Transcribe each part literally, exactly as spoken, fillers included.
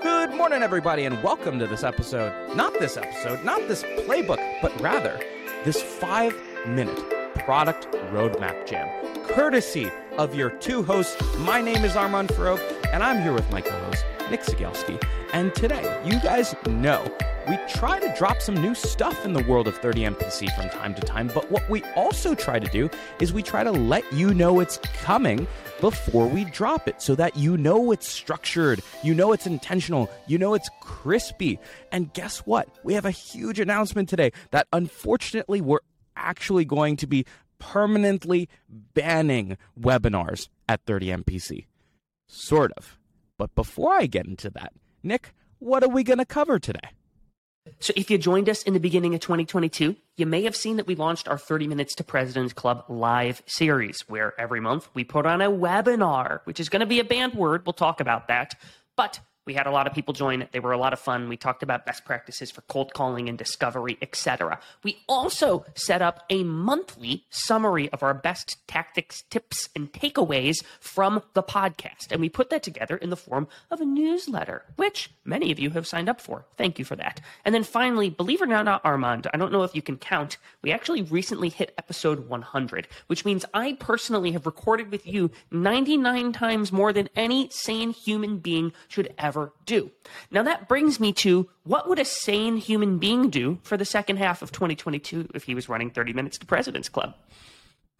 Good morning, everybody, and welcome to this episode. Not this episode, not this playbook, but rather this five-minute product roadmap jam, courtesy of your two hosts. My name is Armand Farouk, and I'm here with my co-host, Nick Sigelski. And today, you guys know, we try to drop some new stuff in the world of thirty M P C from time to time, but what we also try to do is we try to let you know it's coming before we drop it so that you know it's structured, you know it's intentional, you know it's crispy. And guess what? We have a huge announcement today that unfortunately we're actually going to be permanently banning webinars at thirty M P C. Sort of. But before I get into that, Nick, what are we going to cover today? So if you joined us in the beginning of twenty twenty-two, you may have seen that we launched our thirty minutes to President's Club live series, where every month we put on a webinar, which is going to be a banned word. We'll talk about that. But we had a lot of people join. They were a lot of fun. We talked about best practices for cold calling and discovery, et cetera. We also set up a monthly summary of our best tactics, tips, and takeaways from the podcast. And we put that together in the form of a newsletter, which many of you have signed up for. Thank you for that. And then finally, believe it or not, Armand, I don't know if you can count, we actually recently hit episode one hundred, which means I personally have recorded with you ninety-nine times more than any sane human being should ever do. Now that brings me to what would a sane human being do for the second half of twenty twenty-two if he was running thirty minutes to President's Club?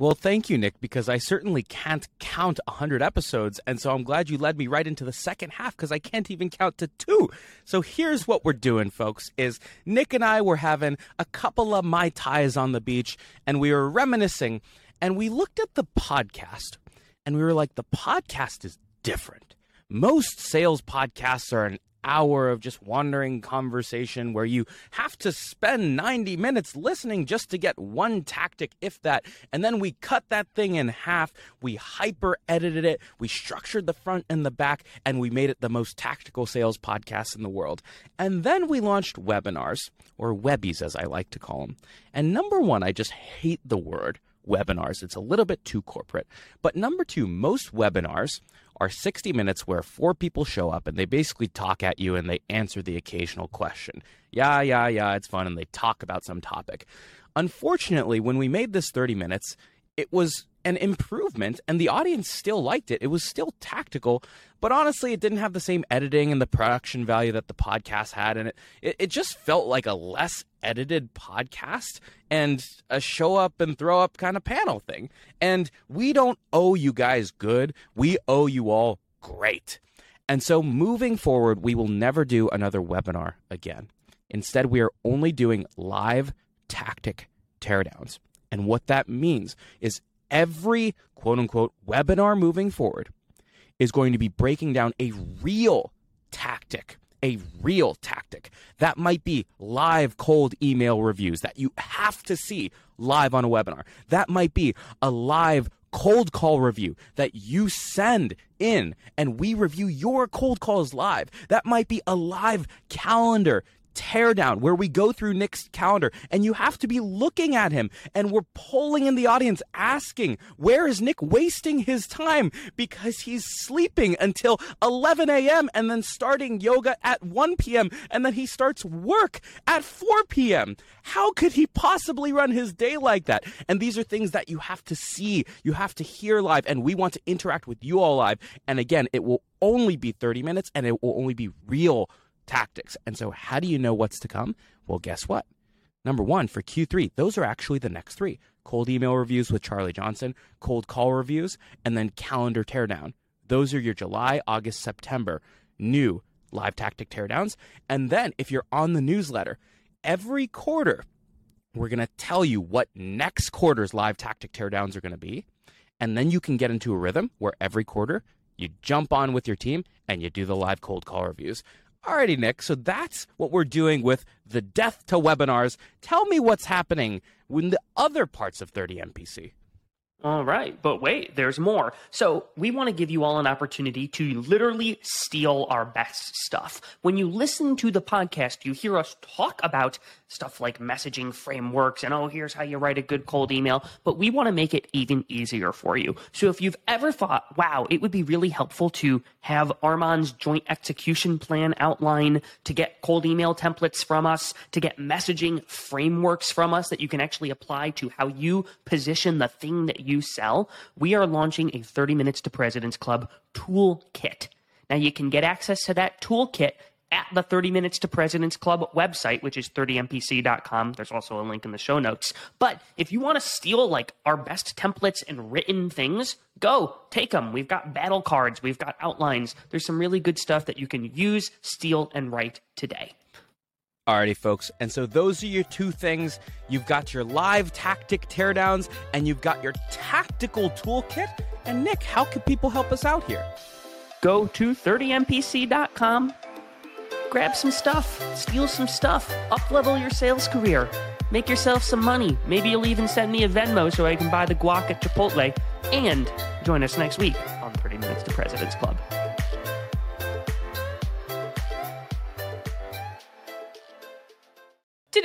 Well, thank you, Nick, because I certainly can't count one hundred episodes, and so I'm glad you led me right into the second half because I can't even count to two. So here's what we're doing, folks, is Nick and I were having a couple of Mai Tais on the beach, and we were reminiscing, and we looked at the podcast, and we were like, the podcast is different. Most sales podcasts are an hour of just wandering conversation where you have to spend ninety minutes listening just to get one tactic, if that. And then we cut that thing in half. We hyper edited it. We structured the front and the back, and we made it the most tactical sales podcast in the world. And then we launched webinars, or webbies as I like to call them. And number one, I just hate the word webinars. It's a little bit too corporate. But number two, most webinars are sixty minutes where four people show up and they basically talk at you and they answer the occasional question. Yeah, yeah, yeah, it's fun. And they talk about some topic. Unfortunately, when we made this thirty minutes, it was an improvement and the audience still liked it. It was still tactical, but honestly, it didn't have the same editing and the production value that the podcast had. And it, it, it just felt like a less edited podcast and a show up and throw up kind of panel thing. And we don't owe you guys good. We owe you all great. And so moving forward, we will never do another webinar again. Instead, we are only doing live tactic teardowns. And what that means is every quote-unquote webinar moving forward is going to be breaking down a real tactic, a real tactic. That might be live cold email reviews that you have to see live on a webinar. That might be a live cold call review that you send in and we review your cold calls live. That might be a live calendar teardown where we go through Nick's calendar and you have to be looking at him and we're polling in the audience asking, where is Nick wasting his time? Because he's sleeping until eleven a.m. and then starting yoga at one p.m. and then he starts work at four p.m. How could he possibly run his day like that? And these are things that you have to see, you have to hear live, and we want to interact with you all live. And again, it will only be thirty minutes and it will only be real tactics. And so how do you know what's to come? Well, guess what? Number one, for Q three, those are actually the next three. Cold email reviews with Charlie Johnson, cold call reviews, and then calendar teardown. Those are your July, August, September new live tactic teardowns. And then if you're on the newsletter, every quarter, we're going to tell you what next quarter's live tactic teardowns are going to be. And then you can get into a rhythm where every quarter you jump on with your team and you do the live cold call reviews. Alrighty, Nick. So that's what we're doing with the death to webinars. Tell me what's happening in the other parts of thirty M P C. All right, but wait, there's more. So we want to give you all an opportunity to literally steal our best stuff. When you listen to the podcast, you hear us talk about stuff like messaging frameworks and, oh, here's how you write a good cold email. But we want to make it even easier for you. So if you've ever thought, wow, it would be really helpful to have Armand's joint execution plan outline, to get cold email templates from us, to get messaging frameworks from us that you can actually apply to how you position the thing that you you sell, we are launching a thirty minutes to President's Club toolkit. Now you can get access to that toolkit at the thirty minutes to President's Club website, which is thirty M P C dot com. There's also a link in the show notes. But if you want to steal like our best templates and written things, go take them. We've got battle cards. We've got outlines. There's some really good stuff that you can use, steal, and write today. Alrighty, folks. And so those are your two things. You've got your live tactic teardowns and you've got your tactical toolkit. And Nick, how can people help us out here? Go to thirty M P C dot com, grab some stuff, steal some stuff, up-level your sales career, make yourself some money. Maybe you'll even send me a Venmo so I can buy the guac at Chipotle, and join us next week on thirty minutes to President's Club.